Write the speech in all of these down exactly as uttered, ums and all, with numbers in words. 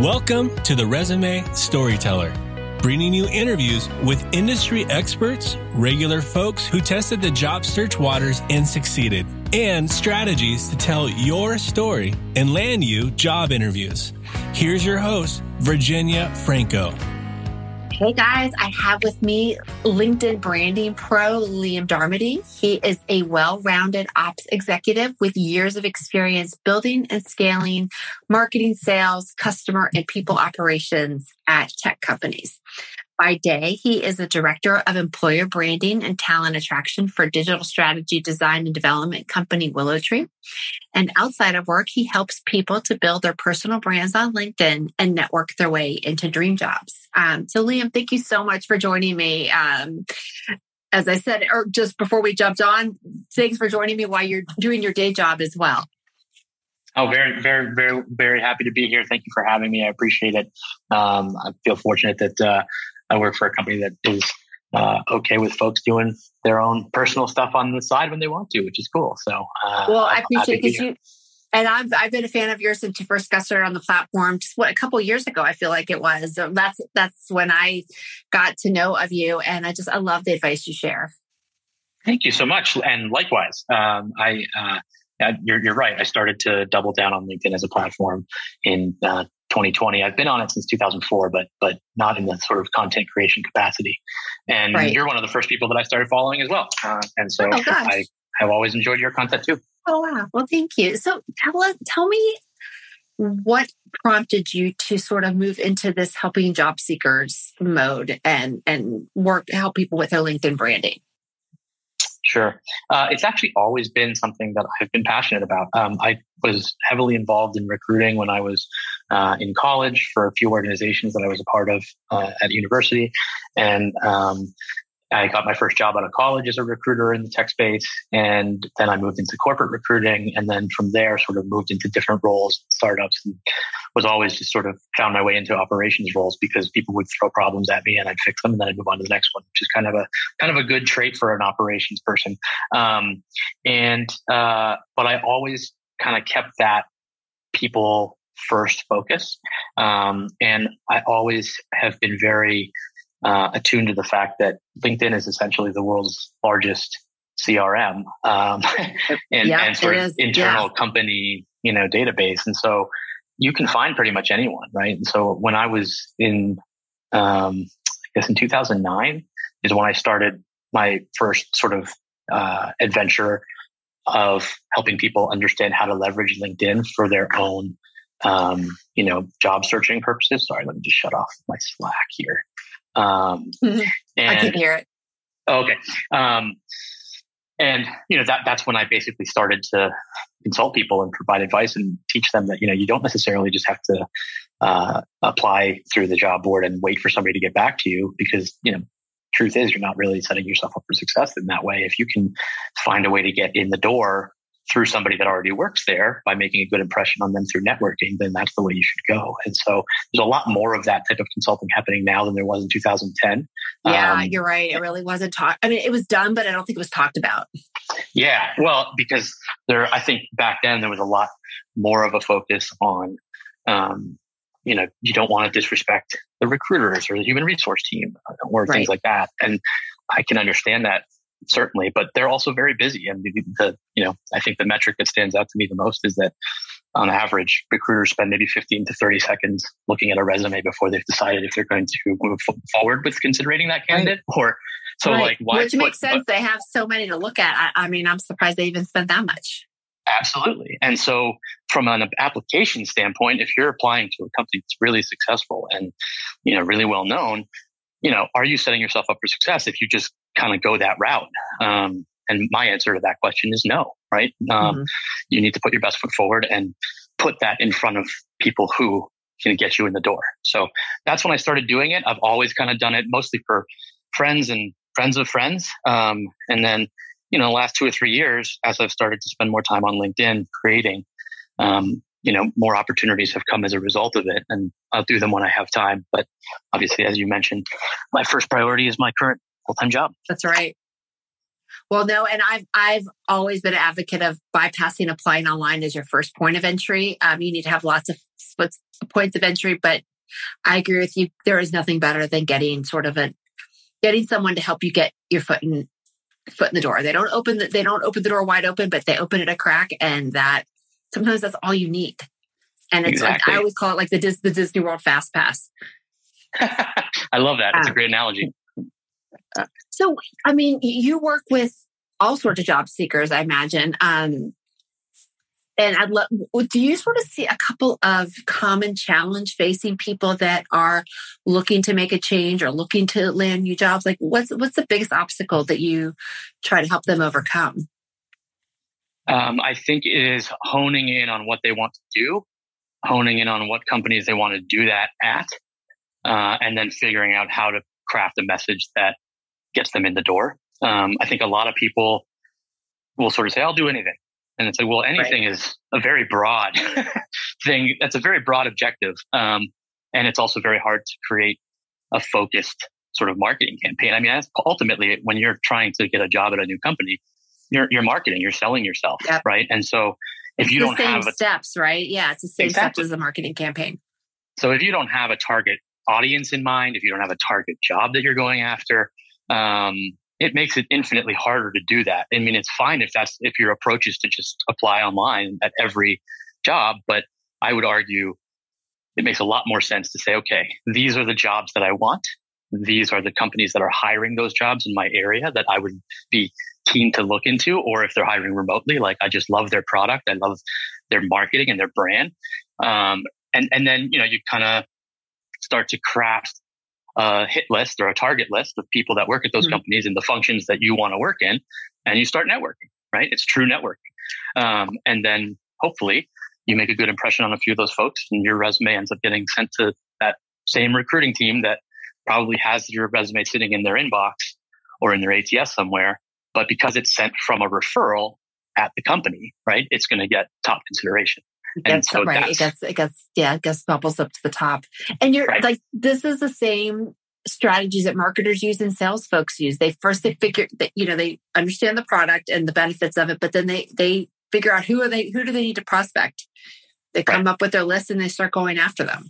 Welcome to the Resume Storyteller, bringing you interviews with industry experts, regular folks who tested the job search waters and succeeded, and strategies to tell your story and land you job interviews. Here's your host, Virginia Franco. Hey guys, I have with me LinkedIn branding pro Liam Darmody. He is a well-rounded ops executive with years of experience building and scaling marketing, sales, customer, and people operations at tech companies. By day, he is a director of employer branding and talent attraction for digital strategy design and development company Willow Tree. And outside of work, he helps people to build their personal brands on LinkedIn and network their way into dream jobs. Um, so Liam, thank you so much for joining me. Um, as I said, or just before we jumped on, thanks for joining me while you're doing your day job as well. Oh, very, very, very, very happy to be here. Thank you for having me. I appreciate it. Um, I feel fortunate that... Uh, I work for a company that is uh, okay with folks doing their own personal stuff on the side when they want to, which is cool. So, uh, well, I appreciate it. You, and I've I've been a fan of yours since you first got started on the platform. Just what a couple of years ago, I feel like it was. So that's that's when I got to know of you, and I just I love the advice you share. Thank you so much, and likewise, um, I uh, you're you're right. I started to double down on LinkedIn as a platform in Uh, twenty twenty. I've been on it since two thousand four, but but not in the sort of content creation capacity. And right. You're one of the first people that I started following as well. Uh, and so oh, I have always enjoyed your content too. Oh, wow. Well, thank you. So tell us, tell me what prompted you to sort of move into this helping job seekers mode and, and work to help people with their LinkedIn branding? Sure. Uh, it's actually always been something that I've been passionate about. Um, I was heavily involved in recruiting when I was uh, in college for a few organizations that I was a part of uh, at university. And um, I got my first job out of college as a recruiter in the tech space. And then I moved into corporate recruiting. And then from there, sort of moved into different roles, startups, and was always just sort of found my way into operations roles because people would throw problems at me and I'd fix them and then I'd move on to the next one, which is kind of a kind of a good trait for an operations person. Um, and uh, but I always kind of kept that people first focus, um, and I always have been very uh, attuned to the fact that LinkedIn is essentially the world's largest C R M um, and, yeah, and sort of internal yeah. company you know database, and so. You can find pretty much anyone, right? And so when I was in, um, I guess in two thousand nine is when I started my first sort of uh, adventure of helping people understand how to leverage LinkedIn for their own, um, you know, job searching purposes. Sorry, let me just shut off my Slack here. Um, mm-hmm. and, I can hear it. Okay. Um, and, you know, that that's when I basically started to consult people and provide advice and teach them that, you know, you don't necessarily just have to uh, apply through the job board and wait for somebody to get back to you because, you know, truth is you're not really setting yourself up for success in that way. If you can find a way to get in the door through somebody that already works there by making a good impression on them through networking, then that's the way you should go. And so there's a lot more of that type of consulting happening now than there was in two thousand ten. Yeah, um, you're right. It really wasn't talked. I mean, it was done, but I don't think it was talked about. Yeah, well, because there, I think back then there was a lot more of a focus on, um, you know, you don't want to disrespect the recruiters or the human resource team or right. things like that. And I can understand that. Certainly, but they're also very busy. And the, the, you know, I think the metric that stands out to me the most is that on average, recruiters spend maybe fifteen to thirty seconds looking at a resume before they've decided if they're going to move forward with considering that candidate. Right. Or so, right. like, why? Which what, makes sense. What, they have so many to look at. I, I mean, I'm surprised they even spent that much. Absolutely. And so from an application standpoint, if you're applying to a company that's really successful and, you know, really well known, you know, are you setting yourself up for success if you just kind of go that route? Um, and my answer to that question is no, right? Um, mm-hmm. You need to put your best foot forward and put that in front of people who can get you in the door. So that's when I started doing it. I've always kind of done it mostly for friends and friends of friends. Um, and then, you know, the last two or three years, as I've started to spend more time on LinkedIn creating, um, you know, more opportunities have come as a result of it, and I'll do them when I have time. But obviously, as you mentioned, my first priority is my current full-time job. That's right. Well, no, and I've I've always been an advocate of bypassing applying online as your first point of entry. Um, you need to have lots of points of entry, but I agree with you. There is nothing better than getting sort of a getting someone to help you get your foot in foot in the door. They don't open the, they don't open the door wide open, but they open it a crack, and that sometimes that's all you need. And it's exactly. like, I always call it like the Dis, the Disney World Fast Pass. I love that. It's um, a great analogy. So, I mean, you work with all sorts of job seekers, I imagine. Um, and I'd love, do you sort of see a couple of common challenge facing people that are looking to make a change or looking to land new jobs? Like what's, what's the biggest obstacle that you try to help them overcome? Um, I think it is honing in on what they want to do, honing in on what companies they want to do that at, uh, and then figuring out how to craft a message that gets them in the door. Um, I think a lot of people will sort of say, I'll do anything. And it's like, well, anything right. is a very broad thing. That's a very broad objective. Um, and it's also very hard to create a focused sort of marketing campaign. I mean, that's ultimately when you're trying to get a job at a new company, you're, you're marketing, you're selling yourself. Yep. Right. And so if it's you don't have a, steps, right? Yeah. It's the same exactly. steps as a marketing campaign. So if you don't have a target audience in mind, if you don't have a target job that you're going after, um, it makes it infinitely harder to do that. I mean, it's fine if that's, if your approach is to just apply online at every job, but I would argue it makes a lot more sense to say, okay, these are the jobs that I want. These are the companies that are hiring those jobs in my area that I would be keen to look into. Or if they're hiring remotely, like I just love their product. I love their marketing and their brand. Um, and, and then, you know, you kind of start to craft a hit list or a target list of people that work at those mm-hmm. companies and the functions that you want to work in. And you start networking, right? It's true networking. Um, and then hopefully you make a good impression on a few of those folks and your resume ends up getting sent to that same recruiting team that probably has your resume sitting in their inbox or in their A T S somewhere. But because it's sent from a referral at the company, right? It's going to get top consideration. And so right. That's, it gets, it gets, yeah, it gets bubbles up to the top. And you're right. like, this is the same strategies that marketers use and sales folks use. They first, they figure that, you know, they understand the product and the benefits of it, but then they, they figure out who are they, who do they need to prospect? They come right. up with their list and they start going after them.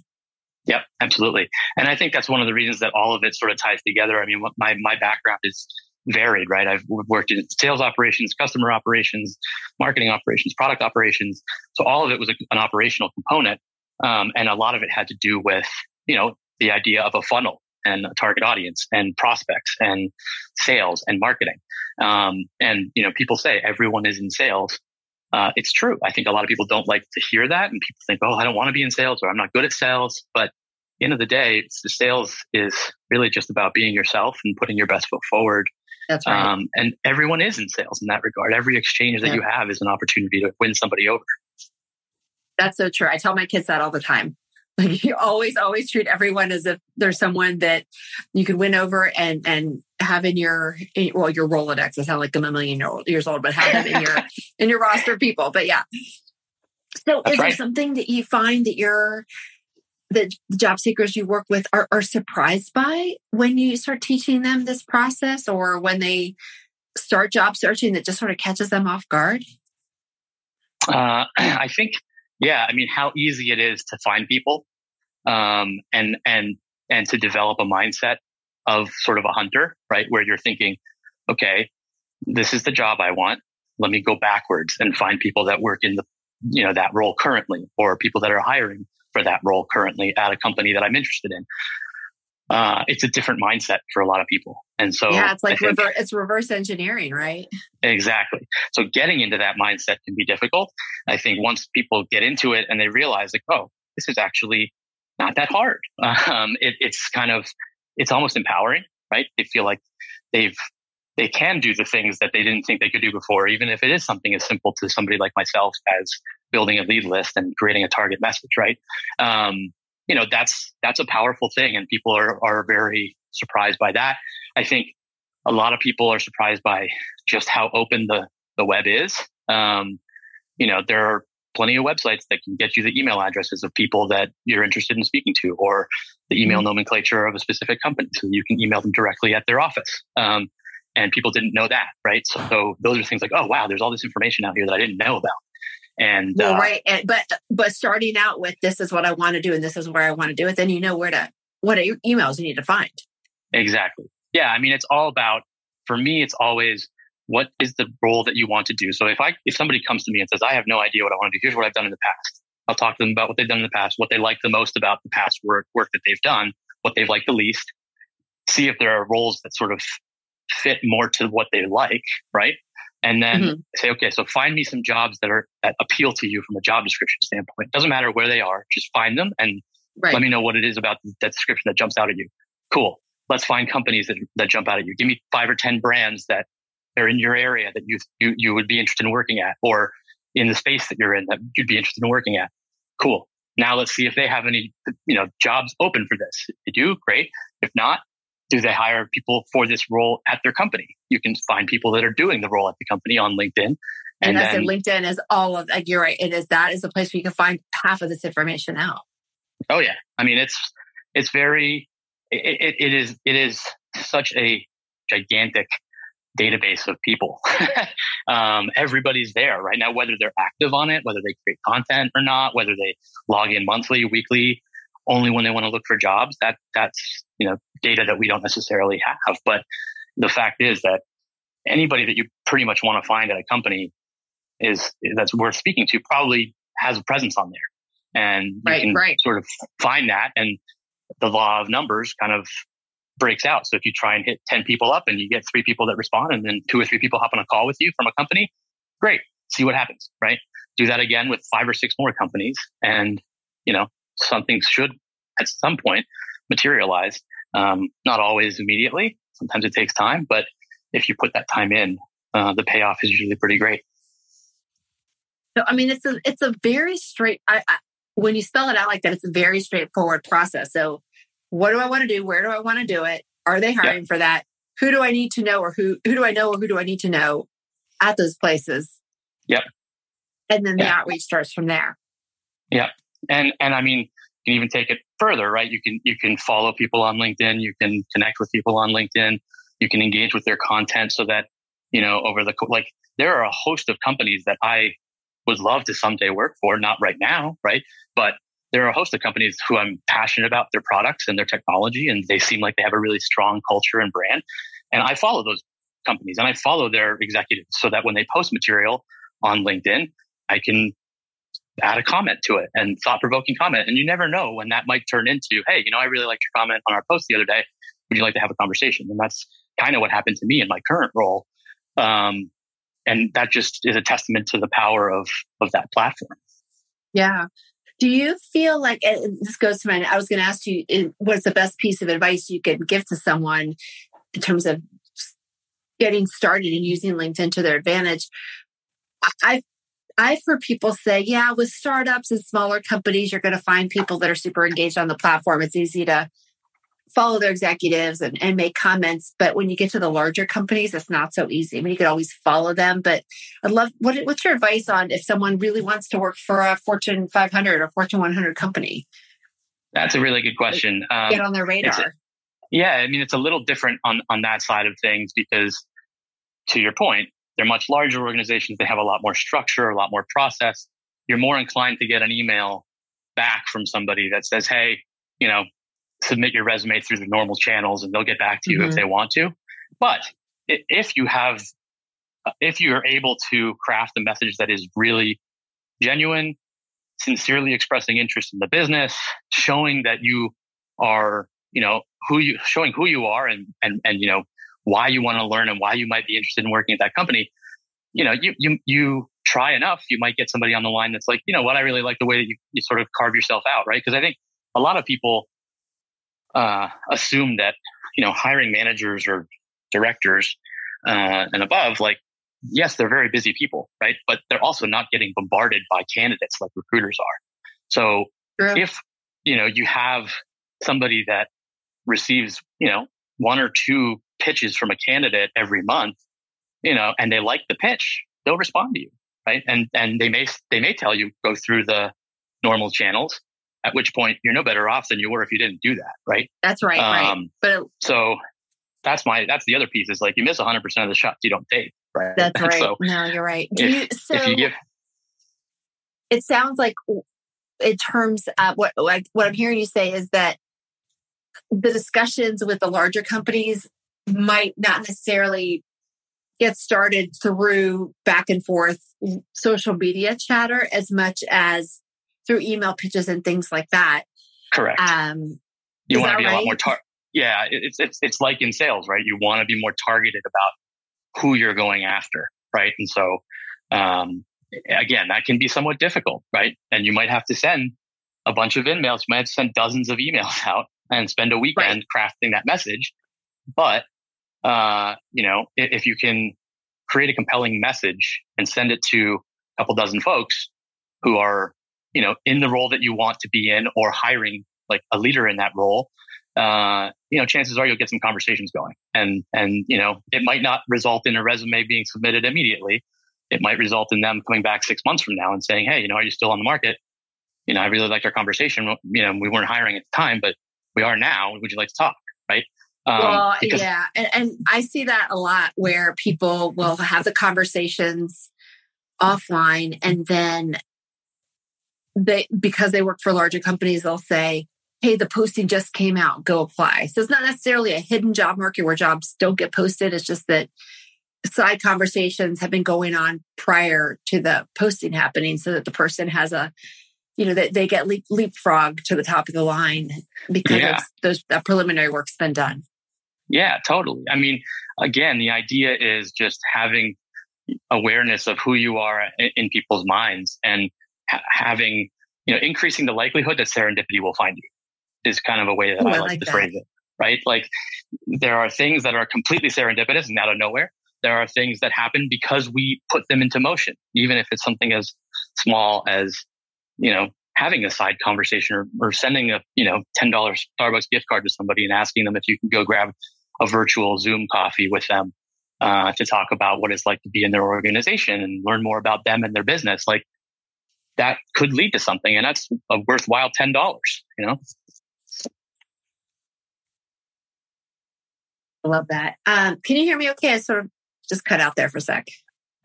Yep, absolutely. And I think that's one of the reasons that all of it sort of ties together. I mean, what my, my background is varied, right? I've worked in sales operations, customer operations, marketing operations, product operations. So all of it was a, an operational component. Um, and a lot of it had to do with, you know, the idea of a funnel and a target audience and prospects and sales and marketing. Um, and, you know, people say everyone is in sales. Uh, it's true. I think a lot of people don't like to hear that. And people think, oh, I don't want to be in sales or I'm not good at sales. But at the end of the day, it's the sales is really just about being yourself and putting your best foot forward. That's right. Um, and everyone is in sales in that regard. Every exchange that yeah. you have is an opportunity to win somebody over. That's so true. I tell my kids that all the time. Like you always, always treat everyone as if there's someone that you could win over and and have in your well, your Rolodex. I sound like I'm a million years old, but have them in your in your roster of people. But yeah. So That's is right. there something that you find that you're that the job seekers you work with are, are surprised by when you start teaching them this process or when they start job searching that just sort of catches them off guard? Uh, I think, yeah, I mean, how easy it is to find people um, and, and, and to develop a mindset of sort of a hunter, right? Where you're thinking, okay, this is the job I want. Let me go backwards and find people that work in the, you know, that role currently or people that are hiring for that role currently at a company that I'm interested in. Uh, it's a different mindset for a lot of people. And so yeah, it's like think, rever- it's reverse engineering, right? Exactly. So getting into that mindset can be difficult. I think once people get into it and they realize like, oh, this is actually not that hard. Um, it, it's kind of, it's almost empowering, right? They feel like they've, they can do the things that they didn't think they could do before, even if it is something as simple to somebody like myself as building a lead list and creating a target message, right? Um, you know, that's, that's a powerful thing. And people are, are very surprised by that. I think a lot of people are surprised by just how open the, the web is. Um, you know, there are plenty of websites that can get you the email addresses of people that you're interested in speaking to or the email nomenclature of a specific company. So you can email them directly at their office. Um, and people didn't know that, right? So, so those are things like, oh, wow, there's all this information out here that I didn't know about. And well, uh, right. And, but but starting out with, this is what I want to do and this is where I want to do it, then you know where to, what e- emails you need to find. Exactly. Yeah. I mean, it's all about, for me, it's always, what is the role that you want to do? So if I, if somebody comes to me and says, I have no idea what I want to do, here's what I've done in the past. I'll talk to them about what they've done in the past, what they like the most about the past work, work that they've done, what they've liked the least, see if there are roles that sort of fit more to what they like, right? And then mm-hmm. say, okay, so find me some jobs that are that appeal to you from a job description standpoint. It doesn't matter where they are, just find them and right. let me know what it is about that description that jumps out at you. Cool. Let's find companies that, that jump out at you. Give me five or ten brands that are in your area that you, you you would be interested in working at, or in the space that you're in that you'd be interested in working at. Cool. Now let's see if they have any, you know, jobs open for this. If they do, great. If not, do they hire people for this role at their company? You can find people that are doing the role at the company on LinkedIn. And, and that's then, it. LinkedIn is all of, like, you're right. It is, that is the place where you can find half of this information out. Oh yeah. I mean, it's, it's very, it, it, it is, it is such a gigantic database of people. um, everybody's there right now, whether they're active on it, whether they create content or not, whether they log in monthly, weekly, only when they want to look for jobs. That that's, you know, data that we don't necessarily have. But the fact is that anybody that you pretty much want to find at a company is that's worth speaking to probably has a presence on there. And you right, can right. sort of find that. And the law of numbers kind of breaks out. So if you try and hit ten people up and you get three people that respond and then two or three people hop on a call with you from a company, great. See what happens, right? Do that again with five or six more companies. And, you know, something should at some point materialize. Um, not always immediately. Sometimes it takes time, but if you put that time in, uh, the payoff is usually pretty great. So, I mean, it's a, it's a very straight, I, I, when you spell it out like that, it's a very straightforward process. So what do I want to do? Where do I want to do it? Are they hiring yep. for that? Who do I need to know or who who do I know or who do I need to know at those places? Yep. And then yep. the outreach starts from there. Yep. And and I mean, you can even take it further, right? You can you can follow people on LinkedIn, you can connect with people on LinkedIn, you can engage with their content so that, you know, over the like there are a host of companies that I would love to someday work for, not right now, right? But there are a host of companies who I'm passionate about their products and their technology, and they seem like they have a really strong culture and brand. And I follow those companies and I follow their executives so that when they post material on LinkedIn, I can add a comment to it and thought-provoking comment. And you never know when that might turn into, hey, you know, I really liked your comment on our post the other day. Would you like to have a conversation? And that's kind of what happened to me in my current role. Um, and that just is a testament to the power of of that platform. Yeah. Do you feel like, and this goes to my, I was going to ask you, what's the best piece of advice you could give to someone in terms of getting started and using LinkedIn to their advantage? I've, I've heard people say, yeah, with startups and smaller companies, you're going to find people that are super engaged on the platform. It's easy to follow their executives and, and make comments. But when you get to the larger companies, it's not so easy. I mean, you could always follow them, but I'd love, what, what's your advice on if someone really wants to work for a Fortune five hundred or Fortune one hundred company? That's a really good question. Um, get on their radar. A, yeah. I mean, it's a little different on, on that side of things because to your point, they're much larger organizations. They have a lot more structure, a lot more process. You're more inclined to get an email back from somebody that says, hey, you know, submit your resume through the normal channels and they'll get back to you mm-hmm. if they want to. But if you have, if you are able to craft a message that is really genuine, sincerely expressing interest in the business, showing that you are, you know, who you, showing who you are and, and, and, you know, why you want to learn and why you might be interested in working at that company, you know, you, you, you try enough, you might get somebody on the line that's like, you know what, I really like the way that you, you sort of carve yourself out, right? Because I think a lot of people uh, assume that, you know, hiring managers or directors uh, and above, like, yes, they're very busy people, right? But they're also not getting bombarded by candidates like recruiters are. So yeah. if, you know, you have somebody that receives, you know, one or two pitches from a candidate every month, you know, and they like the pitch, they'll respond to you, right? And and they may they may tell you go through the normal channels. At which point, you're no better off than you were if you didn't do that, right? That's right. Um, right. But it, so that's my, that's the other piece is like, you miss one hundred percent of the shots you don't take. Right. That's right. So no, you're right. Do if, you, so if you give, it sounds like in terms of what, like what I'm hearing you say is that the discussions with the larger companies might not necessarily get started through back and forth social media chatter as much as through email pitches and things like that. Correct. Um, you want to be right? a lot more tar- Yeah, it's it's it's like in sales, right? You want to be more targeted about who you're going after, right? And so, um, again, that can be somewhat difficult, right? And you might have to send a bunch of emails. You might have to send dozens of emails out and spend a weekend right. crafting that message. But uh, you know, if you can create a compelling message and send it to a couple dozen folks who are, you know, in the role that you want to be in or hiring like a leader in that role, uh, you know, chances are you'll get some conversations going. And, and, you know, it might not result in a resume being submitted immediately. It might result in them coming back six months from now and saying, hey, you know, are you still on the market? You know, I really liked our conversation. You know, we weren't hiring at the time, but we are now. Would you like to talk? Right. Um, well, because- yeah. And, and I see that a lot where people will have the conversations offline and then they, because they work for larger companies, they'll say, hey, the posting just came out, go apply. So it's not necessarily a hidden job market where jobs don't get posted. It's just that side conversations have been going on prior to the posting happening so that the person has a, you know, that they, they get leap, leapfrog to the top of the line because yeah. those that preliminary work's been done. Yeah, totally. I mean, again, the idea is just having awareness of who you are in, in people's minds and ha- having, you know, increasing the likelihood that serendipity will find you. Is kind of a way that Ooh, I, I like, like to that. Phrase it, right? Like there are things that are completely serendipitous and out of nowhere. There are things that happen because we put them into motion, even if it's something as small as, you know, having a side conversation or, or sending a, you know, ten dollars Starbucks gift card to somebody and asking them if you can go grab a virtual Zoom coffee with them uh, to talk about what it's like to be in their organization and learn more about them and their business. Like that could lead to something, and that's a worthwhile ten dollars, you know? I love that. Um, can you hear me okay? I sort of just cut out there for a sec.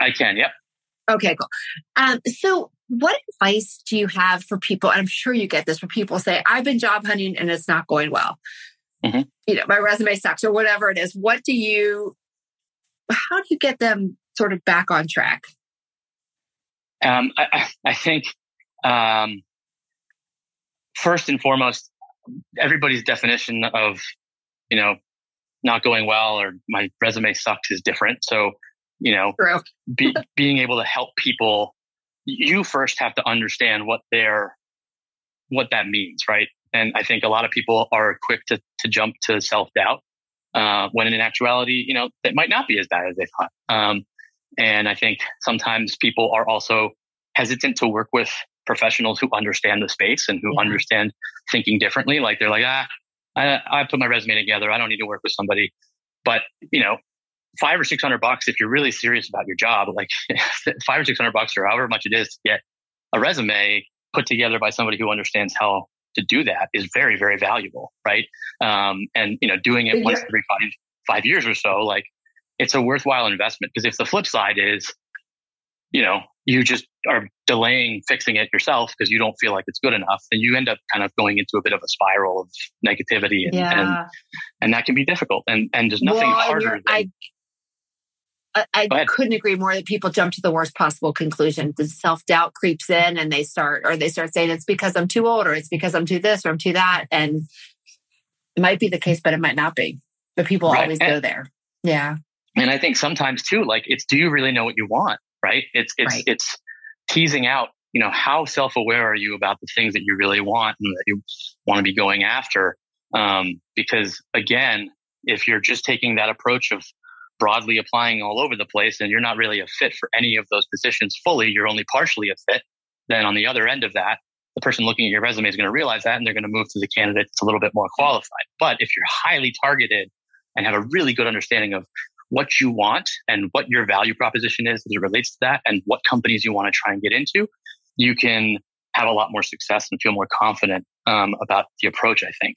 I can, yep. Okay, cool. Um, so what advice do you have for people? And I'm sure you get this where people say, I've been job hunting and it's not going well. Mm-hmm. You know, my resume sucks or whatever it is. What do you, how do you get them sort of back on track? Um, I, I think um, first and foremost, everybody's definition of, you know, not going well or my resume sucks is different. So, you know, be, being able to help people, you first have to understand what their, what that means, right? And I think a lot of people are quick to, to jump to self-doubt, uh, when in actuality, you know, that might not be as bad as they thought. Um, and I think sometimes people are also hesitant to work with professionals who understand the space and who mm-hmm. understand thinking differently. Like they're like, ah, I, I put my resume together. I don't need to work with somebody, but you know, five or six hundred bucks. If you're really serious about your job, like five or six hundred bucks or however much it is to get a resume put together by somebody who understands how to do that is very, very valuable, right? Um, and you know, doing it yeah. once every five five years or so, like it's a worthwhile investment. Because if the flip side is, you know, you just are delaying fixing it yourself because you don't feel like it's good enough, then you end up kind of going into a bit of a spiral of negativity, and yeah. and, and that can be difficult. And and there's nothing well, harder. Than, I I couldn't agree more that people jump to the worst possible conclusion. The self-doubt creeps in, and they start or they start saying it's because I'm too old, or it's because I'm too this, or I'm too that. And it might be the case, but it might not be. But people right. always and, go there. Yeah. And I think sometimes too, like it's do you really know what you want? Right? It's, it's, right. it's teasing out, you know, how self-aware are you about the things that you really want and that you want to be going after? Um, because again, if you're just taking that approach of broadly applying all over the place and you're not really a fit for any of those positions fully, you're only partially a fit. Then on the other end of that, the person looking at your resume is going to realize that and they're going to move to the candidate that's a little bit more qualified. But if you're highly targeted and have a really good understanding of what you want and what your value proposition is as it relates to that and what companies you want to try and get into, you can have a lot more success and feel more confident um, about the approach, I think.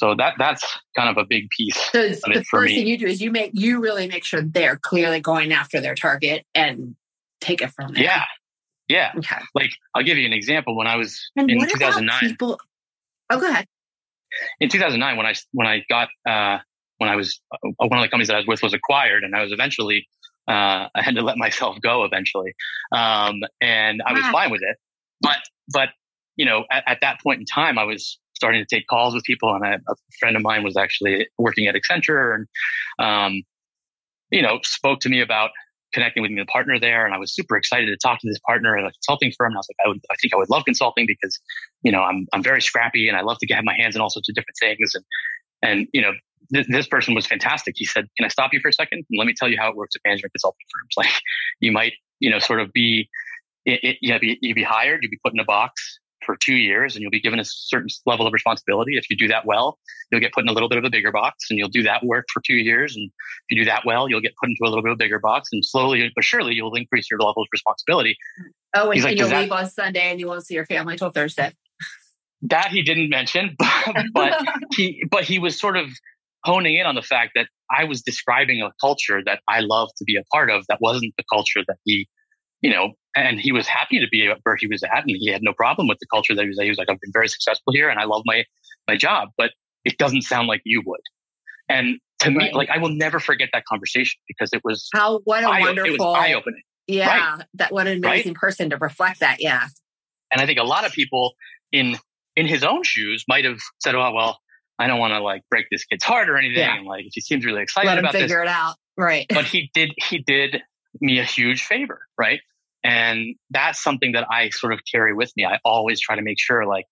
So that that's kind of a big piece. So of the it for first me. thing you do is you make you really make sure they're clearly going after their target and take it from there. Yeah, yeah. Okay. Like I'll give you an example. When I was and in what two thousand nine, about people... oh, go ahead. In two thousand nine, when I when I got uh, when I was uh, one of the companies that I was with was acquired, and I was eventually uh, I had to let myself go eventually, um, and I was wow. fine with it. But but you know at, at that point in time, I was starting to take calls with people, and I, a friend of mine was actually working at Accenture, and um, you know spoke to me about connecting with me, a partner there, and I was super excited to talk to this partner at a consulting firm. And I was like, I would, I think I would love consulting because, you know, I'm, I'm very scrappy and I love to have my hands in all sorts of different things. And, and you know, th- this person was fantastic. He said, "Can I stop you for a second? And let me tell you how it works at management consulting firms. Like, you might, you know, sort of be, it, it, you know, be, you'd be hired, you'd be put in a box for two years, and you'll be given a certain level of responsibility. If you do that well, you'll get put in a little bit of a bigger box, and you'll do that work for two years. And if you do that well, you'll get put into a little bit of a bigger box, and slowly but surely, you'll increase your level of responsibility." Oh, and, like, and you'll leave that on Sunday, and you won't see your family till Thursday. That he didn't mention, but, but he but he was sort of honing in on the fact that I was describing a culture that I love to be a part of. That wasn't the culture that he, you know. And he was happy to be where he was at, and he had no problem with the culture that he was at. He was like, "I've been very successful here, and I love my my job, but it doesn't sound like you would." And to right. me, like, I will never forget that conversation because it was how what a eye- wonderful, it was eye-opening. Yeah, right. that what an amazing right? person to reflect that. Yeah, and I think a lot of people in in his own shoes might have said, "Oh, well, I don't want to like break this kid's heart or anything. Yeah. And, like, he seems really excited Let him about figure this. It out, right?" But he did he did me a huge favor, right? And that's something that I sort of carry with me. I always try to make sure, like,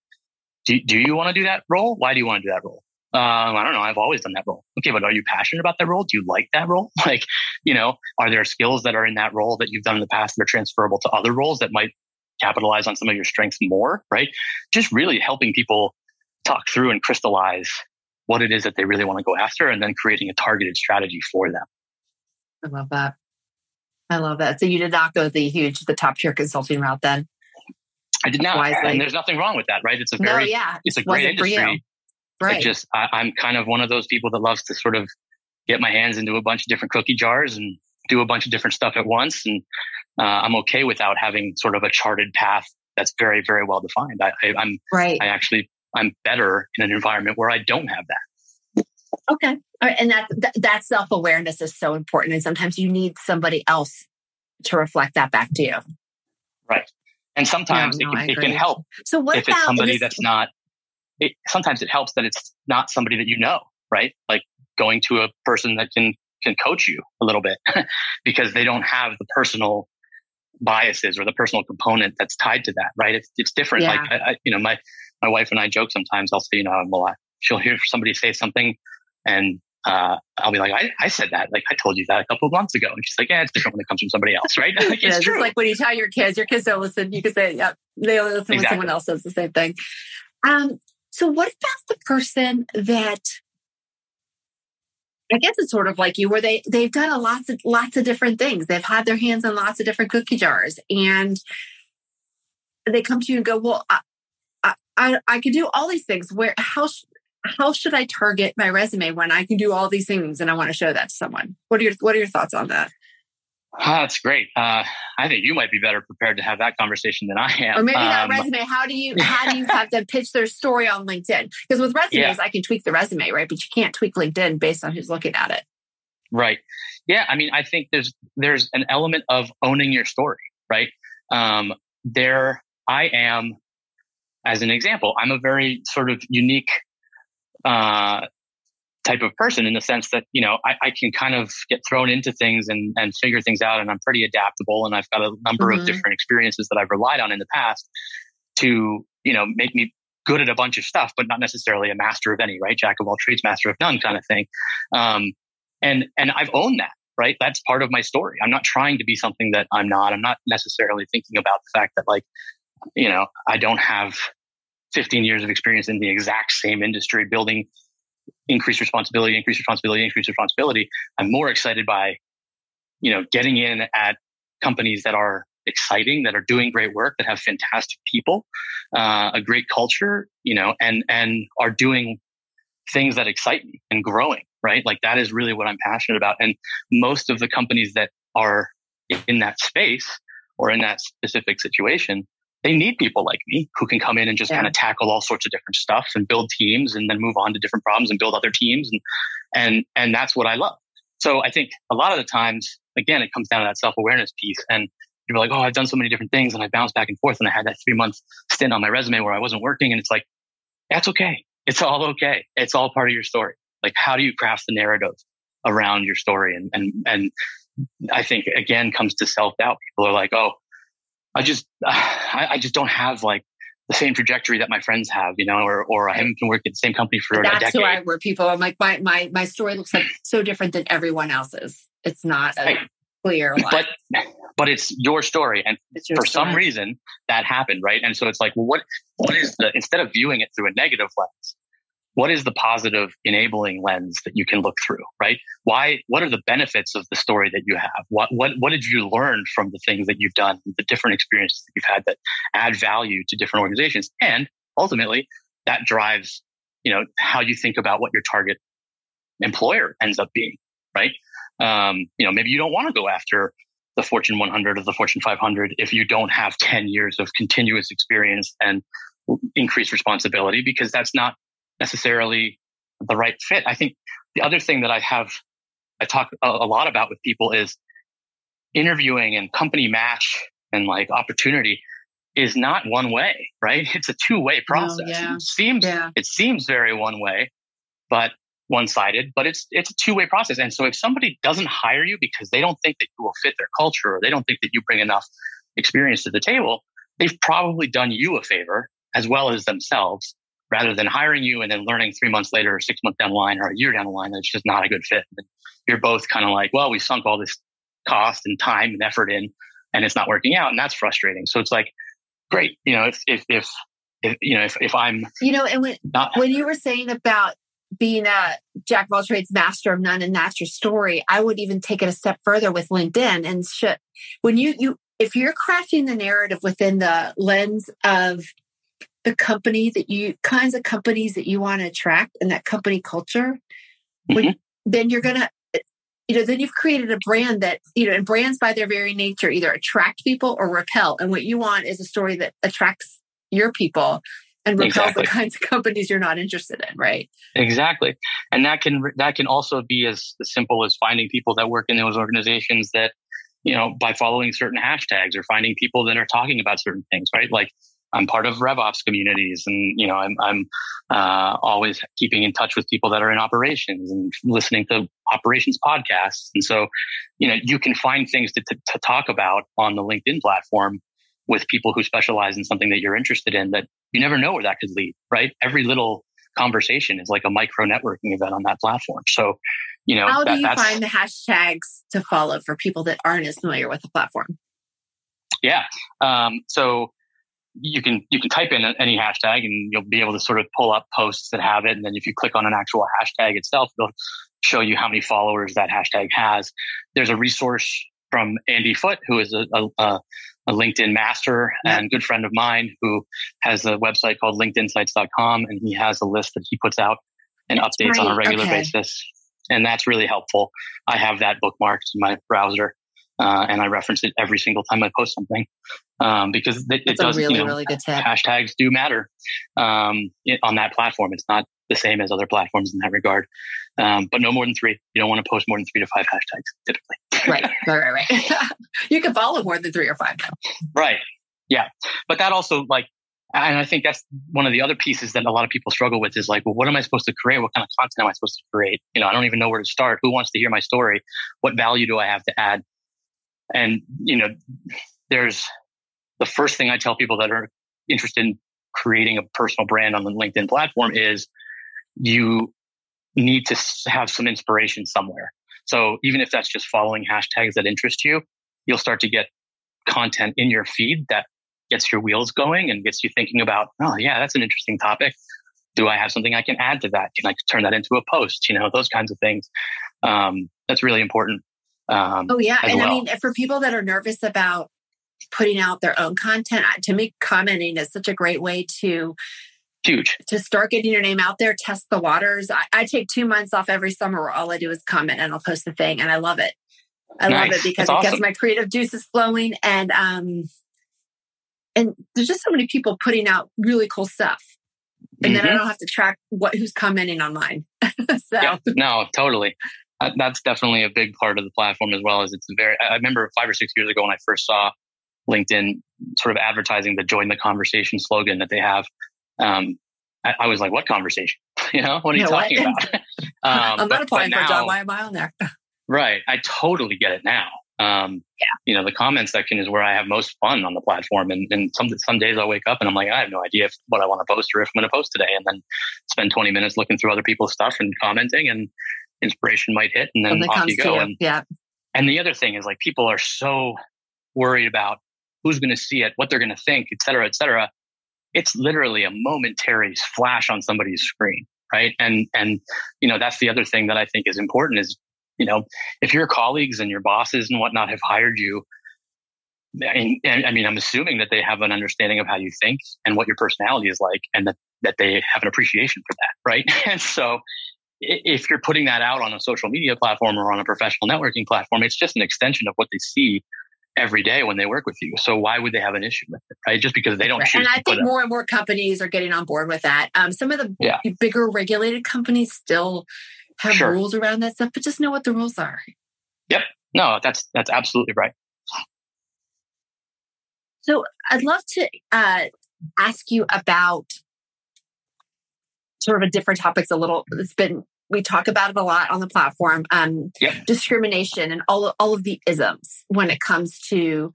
do, do you want to do that role? Why do you want to do that role? Um, I don't know. I've always done that role. Okay, but are you passionate about that role? Do you like that role? Like, you know, are there skills that are in that role that you've done in the past that are transferable to other roles that might capitalize on some of your strengths more, right? Just really helping people talk through and crystallize what it is that they really want to go after, and then creating a targeted strategy for them. I love that. I love that. So you did not go the huge, the top tier consulting route then? I did not. Wisely. And there's nothing wrong with that, right? It's a very, no, yeah. it's a great industry. Right. It just, I, I'm kind of one of those people that loves to sort of get my hands into a bunch of different cookie jars and do a bunch of different stuff at once. And uh, I'm okay without having sort of a charted path that's very, very well defined. I, I, I'm, right. I actually, I'm better in an environment where I don't have that. Okay. All right. And that, that that self-awareness is so important. And sometimes you need somebody else to reflect that back to you. Right. And sometimes no, no, it, can, it can help. So what if about, it's somebody this, that's not, it, sometimes it helps that it's not somebody that you know, right? Like going to a person that can, can coach you a little bit because they don't have the personal biases or the personal component that's tied to that, right? It's it's different. Yeah. Like, I, I, you know, my, my wife and I joke sometimes. I'll say, you know, I'm a lot. She'll hear somebody say something, and uh, I'll be like, I, I said that. Like, I told you that a couple of months ago. And she's like, yeah, it's different when it comes from somebody else, right? Like, yeah, it's true. It's like when you tell your kids, your kids don't listen. You can say, yeah, they only listen exactly. when someone else says the same thing. Um, so what about the person that, I guess it's sort of like you, where they, they've done a lots of, lots of different things. They've had their hands in lots of different cookie jars. And they come to you and go, well, I, I, I, I could do all these things. Where, how... Sh- How should I target my resume when I can do all these things and I want to show that to someone? What are your What are your thoughts on that? Oh, that's great. Uh, I think you might be better prepared to have that conversation than I am. Or maybe um, not resume. How do you How do you have them pitch their story on LinkedIn? Because with resumes, yeah. I can tweak the resume, right? But you can't tweak LinkedIn based on who's looking at it. Right. Yeah. I mean, I think there's there's an element of owning your story, right? Um, there, I am. As an example, I'm a very sort of unique. Uh, type of person in the sense that, you know, I, I can kind of get thrown into things and, and figure things out, and I'm pretty adaptable, and I've got a number mm-hmm. of different experiences that I've relied on in the past to, you know, make me good at a bunch of stuff, but not necessarily a master of any, right? Jack of all trades, master of none kind of thing. Um, and, and I've owned that, right? That's part of my story. I'm not trying to be something that I'm not. I'm not necessarily thinking about the fact that, like, you know, I don't have fifteen years of experience in the exact same industry, building increased responsibility, increased responsibility, increased responsibility. I'm more excited by, you know, getting in at companies that are exciting, that are doing great work, that have fantastic people, uh, a great culture, you know, and, and are doing things that excite me and growing, right? Like that is really what I'm passionate about. And most of the companies that are in that space or in that specific situation, they need people like me who can come in and just yeah. kind of tackle all sorts of different stuff and build teams and then move on to different problems and build other teams. And, and, and that's what I love. So I think a lot of the times, again, it comes down to that self-awareness piece. And you're like, oh, I've done so many different things and I bounced back and forth. And I had that three month stint on my resume where I wasn't working. And it's like, that's okay. It's all okay. It's all part of your story. Like, how do you craft the narrative around your story? And, and, and I think again, comes to self-doubt. People are like, oh, I just, uh, I, I just don't have like the same trajectory that my friends have, you know, or, or I haven't been working at the same company for that's a decade. That's why where people, I'm like, my, my, my story looks like so different than everyone else's. It's not a right. clear line. But, but it's your story. And your for story. Some reason that happened. Right. And so it's like, well, what, what is the, instead of viewing it through a negative lens, what is the positive enabling lens that you can look through, right? Why, what are the benefits of the story that you have? What, what, what did you learn from the things that you've done, the different experiences that you've had that add value to different organizations? And ultimately that drives, you know, how you think about what your target employer ends up being, right? Um, you know, maybe you don't want to go after the Fortune one hundred or the Fortune five hundred if you don't have ten years of continuous experience and increased responsibility, because that's not necessarily the right fit. I think the other thing that I have, I talk a lot about with people is interviewing and company match and like opportunity is not one way, right? It's a two-way process. Oh, yeah. It seems, yeah. it seems very one way, but one-sided, but it's, it's a two-way process. And so if somebody doesn't hire you because they don't think that you will fit their culture, or they don't think that you bring enough experience to the table, they've probably done you a favor as well as themselves, rather than hiring you and then learning three months later or six months down the line or a year down the line that it's just not a good fit. You're both kind of like, well, we sunk all this cost and time and effort in and it's not working out. And that's frustrating. So it's like, great. You know, if, if, if, if you know, if, if I'm, you know, and when, not, when you were saying about being a jack of all trades, master of none, and that's your story, I would even take it a step further with LinkedIn and shit. When you, you, if you're crafting the narrative within the lens of the company that you kinds of companies that you want to attract and that company culture, when, mm-hmm. then you're going to, you know, then you've created a brand that, you know, and brands by their very nature either attract people or repel. And what you want is a story that attracts your people and repels exactly. the kinds of companies you're not interested in. Right. Exactly. And that can, that can also be as simple as finding people that work in those organizations that, you know, by following certain hashtags or finding people that are talking about certain things, right? Like, I'm part of RevOps communities, and you know I'm I'm uh, always keeping in touch with people that are in operations and listening to operations podcasts. And so, you know, you can find things to, to, to talk about on the LinkedIn platform with people who specialize in something that you're interested in. That you never know where that could lead, right? Every little conversation is like a micro networking event on that platform. So, you know, how that, do you that's... find the hashtags to follow for people that aren't as familiar with the platform? Yeah, um, so. You can you can type in any hashtag and you'll be able to sort of pull up posts that have it. And then if you click on an actual hashtag itself, it'll show you how many followers that hashtag has. There's a resource from Andy Foot, who is a, a, a LinkedIn master and good friend of mine, who has a website called linked insights dot com. And he has a list that he puts out and that's updates right. on a regular okay. basis. And that's really helpful. I have that bookmarked in my browser. Uh, and I reference it every single time I post something um, because it, it does. Really, you know, really good tip. Hashtags do matter um, it, on that platform. It's not the same as other platforms in that regard, um, but no more than three. You don't want to post more than three to five hashtags typically. Right, right, right, right. You can follow more than three or five. Right. Yeah, but that also like, and I think that's one of the other pieces that a lot of people struggle with is like, well, what am I supposed to create? What kind of content am I supposed to create? You know, I don't even know where to start. Who wants to hear my story? What value do I have to add? And, you know, there's the first thing I tell people that are interested in creating a personal brand on the LinkedIn platform is you need to have some inspiration somewhere. So even if that's just following hashtags that interest you, you'll start to get content in your feed that gets your wheels going and gets you thinking about, oh, yeah, that's an interesting topic. Do I have something I can add to that? Can I turn that into a post? You know, those kinds of things. Um, that's really important. Um, oh yeah. And well. I mean, for people that are nervous about putting out their own content, to me, commenting is such a great way to Huge. To start getting your name out there, test the waters. I, I take two months off every summer where all I do is comment and I'll post a thing, and I love it. I nice. love it because That's it awesome. gets my creative juices flowing, and um, and there's just so many people putting out really cool stuff, and mm-hmm. then I don't have to track what who's commenting on mine. so. Yeah, no, totally. That's definitely a big part of the platform as well. As it's very. I remember five or six years ago when I first saw LinkedIn sort of advertising the "Join the Conversation" slogan that they have. Um, I, I was like, "What conversation? You know, what are you, you know, talking what? about?" um, I'm not applying for a job. Why am I on there? Right. I totally get it now. Um, yeah. You know, the comment section is where I have most fun on the platform. And, and some some days I wake up and I'm like, I have no idea if, what I want to post or if I'm going to post today. And then spend twenty minutes looking through other people's stuff and commenting, and inspiration might hit, and then off you go. You. And, yeah. and the other thing is, like, people are so worried about who's going to see it, what they're going to think, et cetera, et cetera. It's literally a momentary flash on somebody's screen, right? And, and you know, that's the other thing that I think is important is, you know, if your colleagues and your bosses and whatnot have hired you, and, and, I mean, I'm assuming that they have an understanding of how you think and what your personality is like, and that, that they have an appreciation for that, right? And so if you're putting that out on a social media platform or on a professional networking platform, it's just an extension of what they see every day when they work with you. So why would they have an issue with it, right? Just because they don't right. choose. And I think more up. and more companies are getting on board with that. Um, some of the yeah. bigger regulated companies still have sure. rules around that stuff, but just know what the rules are. Yep. No, that's that's absolutely right. So I'd love to uh, ask you about sort of a different topic. It's a little, it's been, we talk about it a lot on the platform, um, yep. discrimination and all, all of the isms when it comes to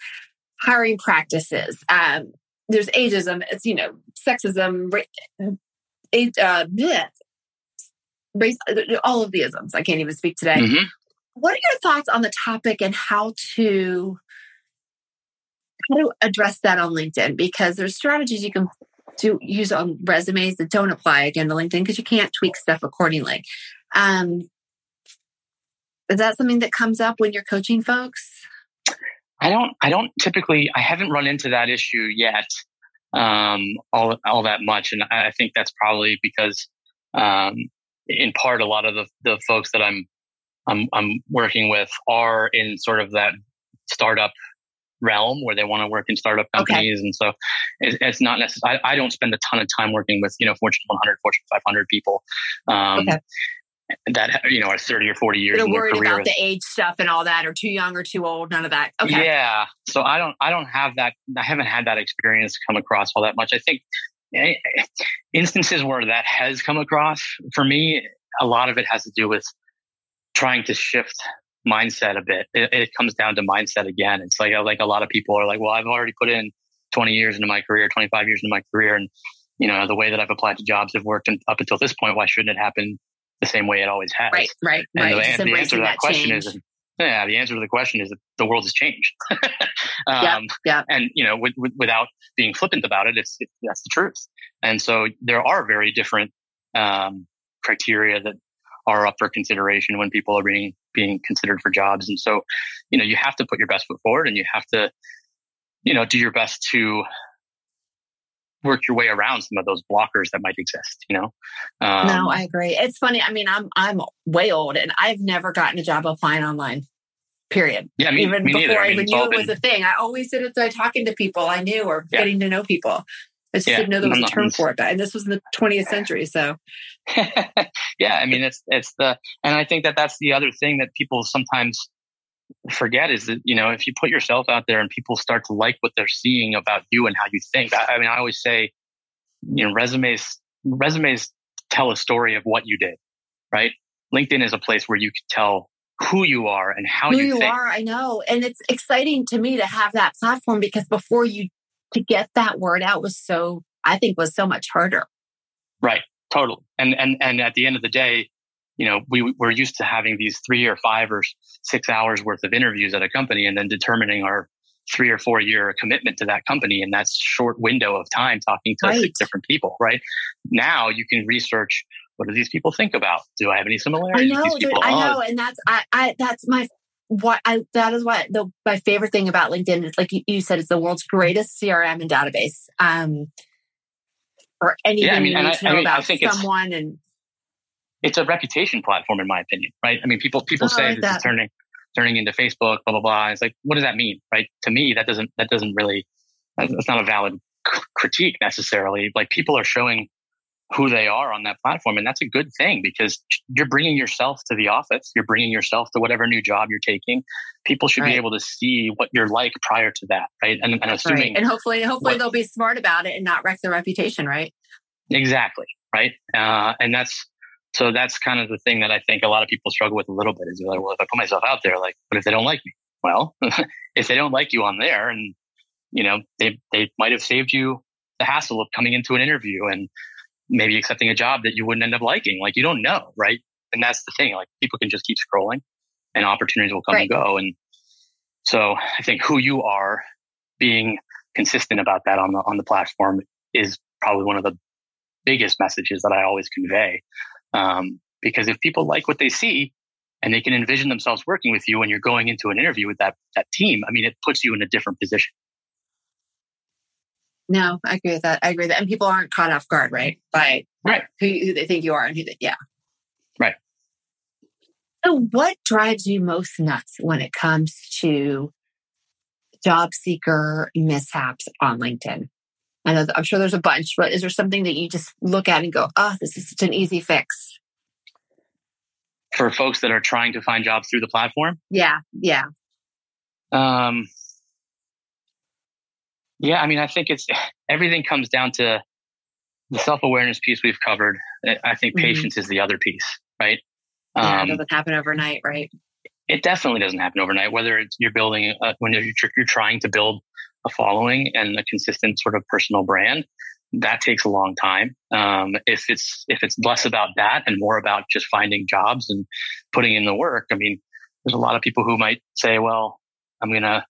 hiring practices. Um, there's ageism, it's, you know, sexism, race, uh, race, all of the isms. I can't even speak today. Mm-hmm. What are your thoughts on the topic and how to, how to address that on LinkedIn? Because there's strategies you can to use on resumes that don't apply again to LinkedIn because you can't tweak stuff accordingly. Um, is that something that comes up when you're coaching folks? I don't. I don't typically. I haven't run into that issue yet, um, all all that much, and I think that's probably because, um, in part, a lot of the, the folks that I'm I'm I'm working with are in sort of that startup realm where they want to work in startup companies. Okay. And so it's, it's not necessary. I don't spend a ton of time working with, you know, Fortune one hundred, Fortune five hundred people um, okay. that, you know, are thirty or forty years in their career. They're worried about the age stuff and all that, or too young or too old, none of that. Okay. Yeah. So I don't, I don't have that. I haven't had that experience come across all that much. I think instances where that has come across for me, a lot of it has to do with trying to shift mindset a bit. It, it comes down to mindset again. It's like, like a lot of people are like, well, I've already put in twenty years into my career, twenty-five years into my career. And, you know, the way that I've applied to jobs have worked in, up until this point, why shouldn't it happen the same way it always has? Right, right, and right. The, and the answer to that, that question change. is, yeah, the answer to the question is that the world has changed. um, yeah, yeah. And, you know, with, with, without being flippant about it, it's, it, that's the truth. And so there are very different um, criteria that are up for consideration when people are being being considered for jobs. And so, you know, you have to put your best foot forward, and you have to, you know, do your best to work your way around some of those blockers that might exist, you know? Um, no, I agree. It's funny. I mean, I'm I'm way old, and I've never gotten a job applying online, period. Yeah, me, even me before neither. I even mean, knew it was been... a thing. I always did it by talking to people I knew or yeah. getting to know people. I just yeah, didn't know there was I'm a term not, for it, but, and this was in the twentieth century, so. yeah, I mean, it's it's the, and I think that that's the other thing that people sometimes forget is that, you know, if you put yourself out there and people start to like what they're seeing about you and how you think. I, I mean, I always say, you know, resumes resumes tell a story of what you did, right? LinkedIn is a place where you can tell who you are and how who you, you think. Who you are, I know, and it's exciting to me to have that platform because before you. To get that word out was so, I think, was so much harder. Right, totally. And and and at the end of the day, you know, we we're used to having these three or five or six hours worth of interviews at a company, and then determining our three or four year commitment to that company in that short window of time, talking to right. six different people. Right now, you can research what do these people think about? Do I have any similarities? I know, these dude, people, I know, oh. and that's I, I that's my. What I that is what the my favorite thing about LinkedIn is, like you, you said, it's the world's greatest C R M and database. Um, or anything yeah, I mean, you need to know I mean, about I think someone. It's, and it's a reputation platform, in my opinion, right? I mean, people people say like this that. is turning turning into Facebook, blah blah blah. It's like, what does that mean, right? To me, that doesn't that doesn't really that's not a valid critique necessarily. Like, people are showing who they are on that platform, and that's a good thing because you're bringing yourself to the office, you're bringing yourself to whatever new job you're taking. People should right. be able to see what you're like prior to that, right? And, and assuming right. and hopefully, hopefully what, they'll be smart about it and not wreck their reputation, right? Exactly, right. Uh, and that's so that's kind of the thing that I think a lot of people struggle with a little bit is they're like, well, if I put myself out there, like, what if they don't like me? Well, if they don't like you on there, and you know, they they might have saved you the hassle of coming into an interview and maybe accepting a job that you wouldn't end up liking. Like, you don't know, right? And that's the thing. Like, people can just keep scrolling and opportunities will come right. and go. And so I think who you are, being consistent about that on the on the platform is probably one of the biggest messages that I always convey. Um, because if people like what they see and they can envision themselves working with you when you're going into an interview with that that team, I mean, it puts you in a different position. No, I agree with that. I agree with that. And people aren't caught off guard, right? By right. Who, who they think you are and who they, yeah. Right. So what drives you most nuts when it comes to job seeker mishaps on LinkedIn? I know, I'm sure there's a bunch, but is there something that you just look at and go, oh, this is such an easy fix? For folks that are trying to find jobs through the platform? Yeah, yeah. Um. Yeah, I mean, I think it's everything comes down to the self-awareness piece we've covered. I think patience mm-hmm. is the other piece, right? Yeah, um, it doesn't happen overnight, right? It definitely doesn't happen overnight. Whether it's you're building, a, when you're, you're trying to build a following and a consistent sort of personal brand, that takes a long time. Um, if it's if it's less about that and more about just finding jobs and putting in the work, I mean, there's a lot of people who might say, "Well, I'm gonna,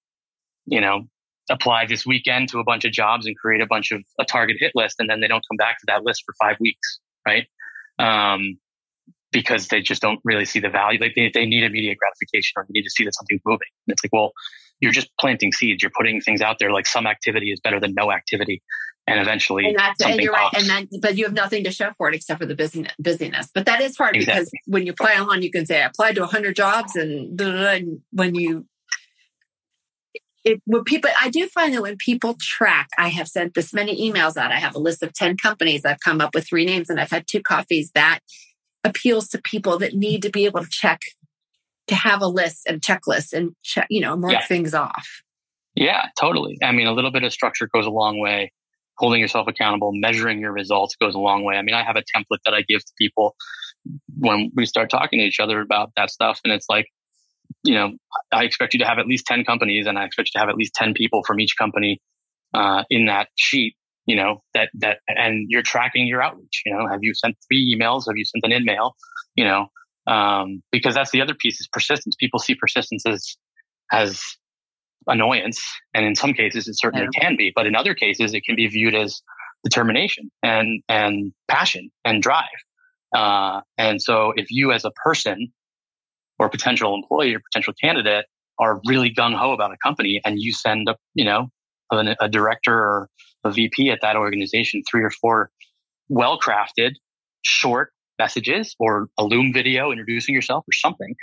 you know." apply this weekend to a bunch of jobs and create a bunch of a target hit list. And then they don't come back to that list for five weeks. Right. Um, because they just don't really see the value. Like they, they need immediate gratification or they need to see that something's moving. And it's like, well, you're just planting seeds. You're putting things out there. Like some activity is better than no activity. And eventually and that's, something and you're pops. Right. And then, but you have nothing to show for it except for the busy- busyness. But that is hard exactly. because when you apply online, you can say, I applied to a hundred jobs and, blah, blah, blah, and when you, It when people, I do find that when people track, I have sent this many emails out. I have a list of ten companies. I've come up with three names and I've had two coffees. That appeals to people that need to be able to check, to have a list and checklist and check, you know, mark yeah. things off. Yeah, totally. I mean, a little bit of structure goes a long way. Holding yourself accountable, measuring your results goes a long way. I mean, I have a template that I give to people when we start talking to each other about that stuff. And it's like, you know, I expect you to have at least ten companies and I expect you to have at least ten people from each company, uh, in that sheet, you know, that, that, and you're tracking your outreach, you know, have you sent three emails? Have you sent an in-mail? You know, um, because that's the other piece is persistence. People see persistence as, as annoyance. And in some cases it certainly yeah. can be, but in other cases it can be viewed as determination and, and passion and drive. Uh, and so if you as a person, or potential employee or potential candidate are really gung-ho about a company and you send up, you know, a, a director or a V P at that organization, three or four well-crafted short messages or a Loom video introducing yourself or something,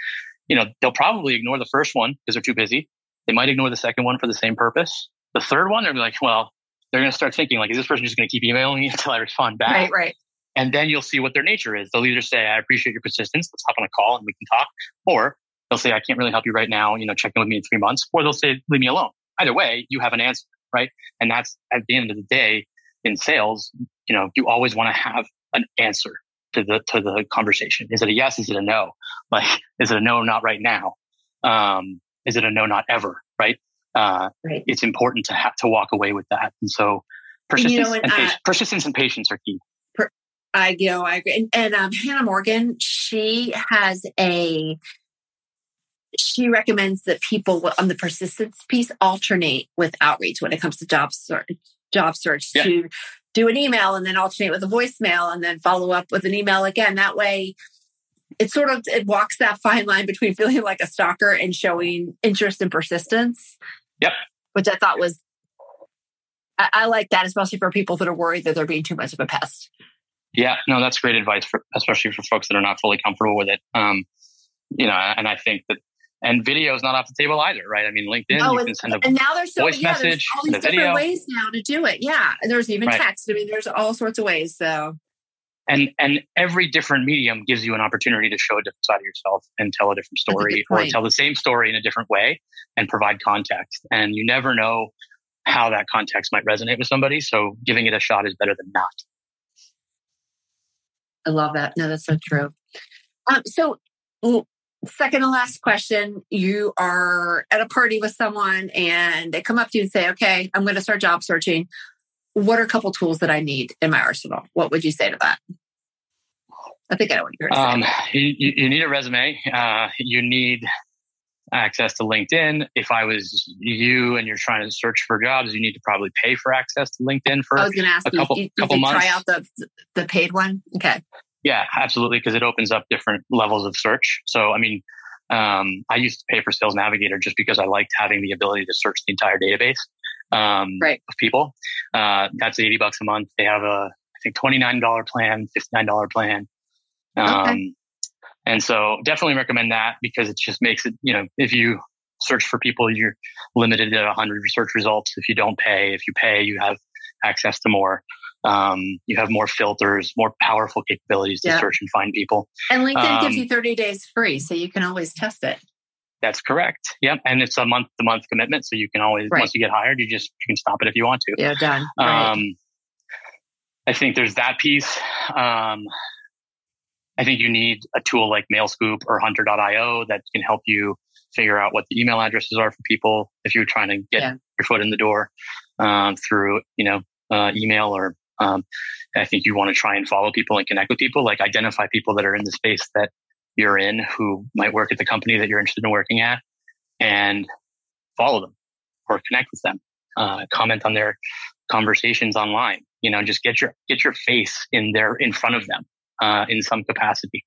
you know, they'll probably ignore the first one because they're too busy. They might ignore the second one for the same purpose. The third one, they're like, well, they're going to start thinking like, is this person just going to keep emailing me until I respond back? Right, right. And then you'll see what their nature is. They'll either say, I appreciate your persistence. Let's hop on a call and we can talk. Or they'll say, I can't really help you right now. You know, check in with me in three months. Or they'll say, leave me alone. Either way, you have an answer, right? And that's at the end of the day in sales, you know, you always want to have an answer to the, to the conversation. Is it a yes? Is it a no? Like, is it a no, not right now? Um, is it a no, not ever? Right. Uh, right. It's important to have to walk away with that. And so persistence, you know, and, and, patience, I- persistence and patience are key. I, you know, I agree. And, and um, Hannah Morgan, she has a, she recommends that people on the persistence piece alternate with outreach when it comes to job search, job search yeah. to do an email and then alternate with a voicemail and then follow up with an email again. That way it sort of, it walks that fine line between feeling like a stalker and showing interest and persistence. Yep. Which I thought was I, I like that, especially for people that are worried that they're being too much of a pest. Yeah, no, that's great advice, for, especially for folks that are not fully comfortable with it. Um, you know, and I think that, and video is not off the table either, right? I mean, LinkedIn, oh, you can send a and now there's so, voice yeah, message, there's all these different video. ways now to do it. Yeah, and there's even right. text. I mean, there's all sorts of ways. So, and and every different medium gives you an opportunity to show a different side of yourself and tell a different story, a or tell the same story in a different way and provide context. And you never know how that context might resonate with somebody. So, giving it a shot is better than not. I love that. No, that's so true. Um, so, second to last question, you are at a party with someone and they come up to you and say, okay, I'm going to start job searching. What are a couple tools that I need in my arsenal? What would you say to that? I think I know what you're going to say. Um, you, you need a resume. Uh, you need access to LinkedIn. If I was you and you're trying to search for jobs, you need to probably pay for access to LinkedIn for I was going to ask a couple, you, you couple months. Try out the, the paid one? Okay. Yeah, absolutely, because it opens up different levels of search. So, I mean, um, I used to pay for Sales Navigator just because I liked having the ability to search the entire database um, right. of people. Uh, that's eighty bucks a month. They have a, I think, twenty-nine dollars plan, fifty-nine dollars plan. Um, okay. And so definitely recommend that because it just makes it, you know, if you search for people, you're limited at one hundred search results. If you don't pay, if you pay, you have access to more. Um, you have more filters, more powerful capabilities to yeah. search and find people. And LinkedIn um, gives you thirty days free, so you can always test it. That's correct. Yep. And it's a month-to-month commitment, so you can always, right. once you get hired, you just you can stop it if you want to. Yeah, done. Um, right. I think there's that piece. Um, I think you need a tool like Mailscoop or Hunter dot io that can help you figure out what the email addresses are for people if you're trying to get yeah. your foot in the door um, through, you know, uh, email or Um, I think you want to try and follow people and connect with people, like identify people that are in the space that you're in who might work at the company that you're interested in working at and follow them or connect with them. Uh, comment on their conversations online, you know, just get your, get your face in there in front of them, uh, in some capacity,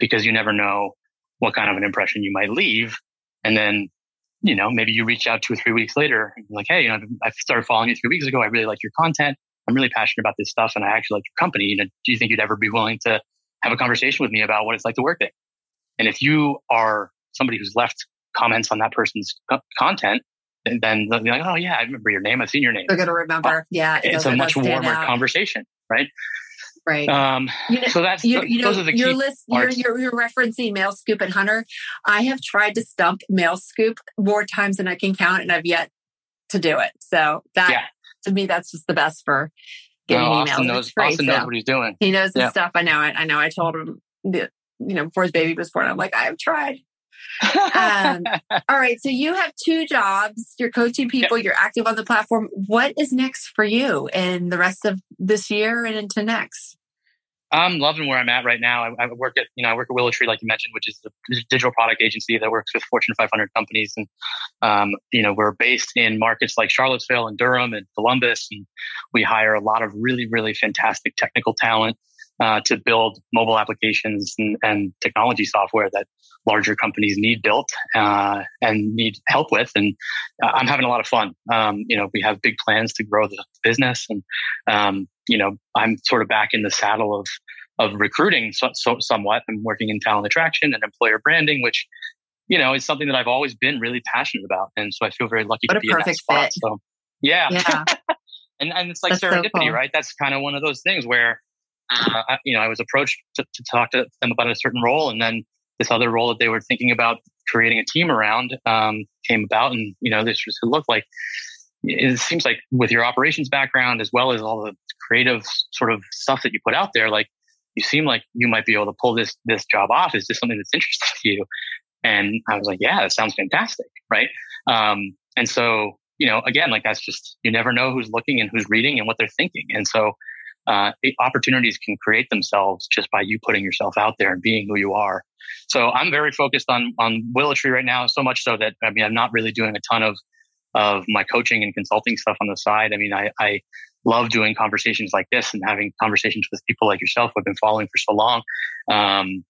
because you never know what kind of an impression you might leave. And then, you know, maybe you reach out two or three weeks later and you're like, hey, you know, I started following you three weeks ago. I really like your content. I'm really passionate about this stuff and I actually like your company. You know, do you think you'd ever be willing to have a conversation with me about what it's like to work there? And if you are somebody who's left comments on that person's co- content, then they'll be like, oh yeah, I remember your name. I've seen your name. They're going to remember. Yeah. It it's a much warmer out. conversation, right? Right. Um, you know, so that's, you, you those know, are the your key list, you're, you're, you're referencing Mailscoop and Hunter. I have tried to stump Mailscoop more times than I can count and I've yet to do it. So that... Yeah. To me, that's just the best for getting no, Austin emails. Knows, free, Austin so. knows what he's doing. He knows his yeah. stuff. I know it. I know. I told him, that, you know, before his baby was born, I'm like, I've tried. um, all right. So you have two jobs. You're coaching people. Yep. You're active on the platform. What is next for you in the rest of this year and into next? I'm loving where I'm at right now. I, I work at, you know, I work at Willow Tree, like you mentioned, which is a digital product agency that works with Fortune five hundred companies. And, um, you know, we're based in markets like Charlottesville and Durham and Columbus. And we hire a lot of really, really fantastic technical talent, uh, to build mobile applications and, and technology software that larger companies need built, uh, and need help with. And uh, I'm having a lot of fun. Um, you know, we have big plans to grow the business and, um, you know, I'm sort of back in the saddle of, of recruiting so, so somewhat. I'm working in talent attraction and employer branding, which, you know, is something that I've always been really passionate about. And so I feel very lucky what to be in that spot. Fit. So yeah. yeah. and and it's like That's serendipity, so cool. right? That's kind of one of those things where, uh, I, you know, I was approached to, to talk to them about a certain role. And then this other role that they were thinking about creating a team around, um, came about. And, you know, this just looked like, it seems like with your operations background, as well as all the creative sort of stuff that you put out there, like you seem like you might be able to pull this, this job off. Is this something that's interesting to you? And I was like, yeah, that sounds fantastic. Right. Um, and so, you know, again, like that's just, you never know who's looking and who's reading and what they're thinking. And so, uh, opportunities can create themselves just by you putting yourself out there and being who you are. So I'm very focused on, on Willow Tree right now. So much so that, I mean, I'm not really doing a ton of, of my coaching and consulting stuff on the side. I mean, I, I love doing conversations like this and having conversations with people like yourself who I've been following for so long. Um,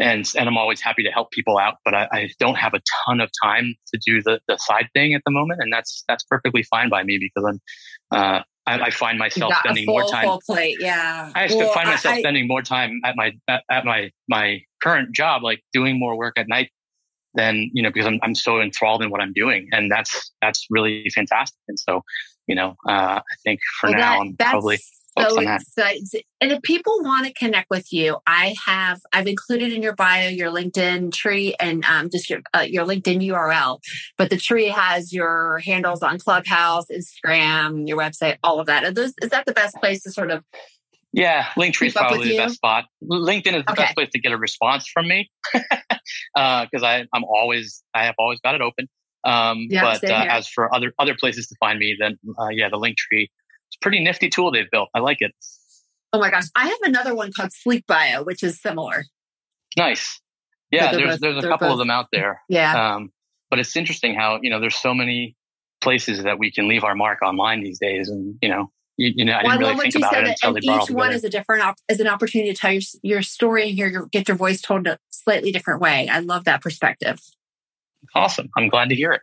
And, and I'm always happy to help people out, but I, I don't have a ton of time to do the, the side thing at the moment. And that's, that's perfectly fine by me because I'm, uh, I, I find myself spending full, more time. Full plate, yeah. I well, find myself I, spending more time at my, at, at my, my current job, like doing more work at night than, you know, because I'm, I'm so enthralled in what I'm doing. And that's, that's really fantastic. And so, you know, uh, I think for well, now, that, I'm probably. So excited. And if people want to connect with you, I have, I've included in your bio, your LinkedIn tree and um, just your, uh, your LinkedIn U R L, but the tree has your handles on Clubhouse, Instagram, your website, all of that. Are those, is that the best place to sort of? Yeah. Linktree is probably the best spot. LinkedIn is the okay. best place to get a response from me. uh, Cause I, I'm always, I have always got it open. Um, yeah, but uh, as for other, other places to find me, then uh, yeah, the Linktree. It's a pretty nifty tool they've built. I like it. Oh my gosh. I have another one called Sleep Bio, which is similar. Nice. Yeah, there's both, there's a couple both. of them out there. Yeah. Um, but it's interesting how, you know, there's so many places that we can leave our mark online these days. And, you know, you, you know, I didn't well, really think about it until they brought it together. Each one is a different op- is an opportunity to tell your, your story and hear your, get your voice told in a slightly different way. I love that perspective. Awesome. I'm glad to hear it.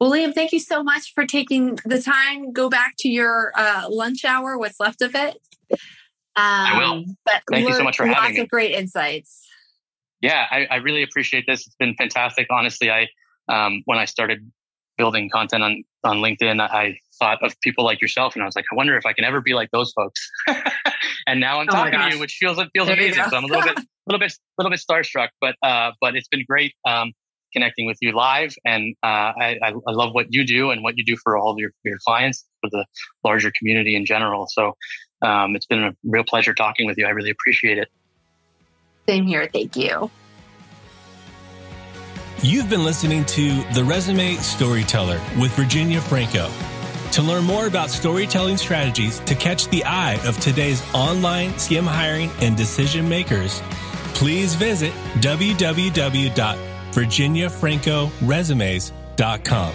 Well, Liam, thank you so much for taking the time. Go back to your uh, lunch hour, what's left of it. Um, I will. But thank you so much for having me. Lots of great insights. Yeah, I, I really appreciate this. It's been fantastic. Honestly, I um, when I started building content on, on LinkedIn, I thought of people like yourself, and I was like, I wonder if I can ever be like those folks. And now I'm oh talking to you, which feels feels there amazing. So I'm a little bit, little bit, little bit starstruck, but uh, but it's been great. Um, connecting with you live. And uh, I, I love what you do and what you do for all of your, your clients, for the larger community in general. So um, it's been a real pleasure talking with you. I really appreciate it. Same here. Thank you. You've been listening to The Resume Storyteller with Virginia Franco. To learn more about storytelling strategies to catch the eye of today's online C M hiring and decision makers, please visit w w w dot virginia franco resumes dot com.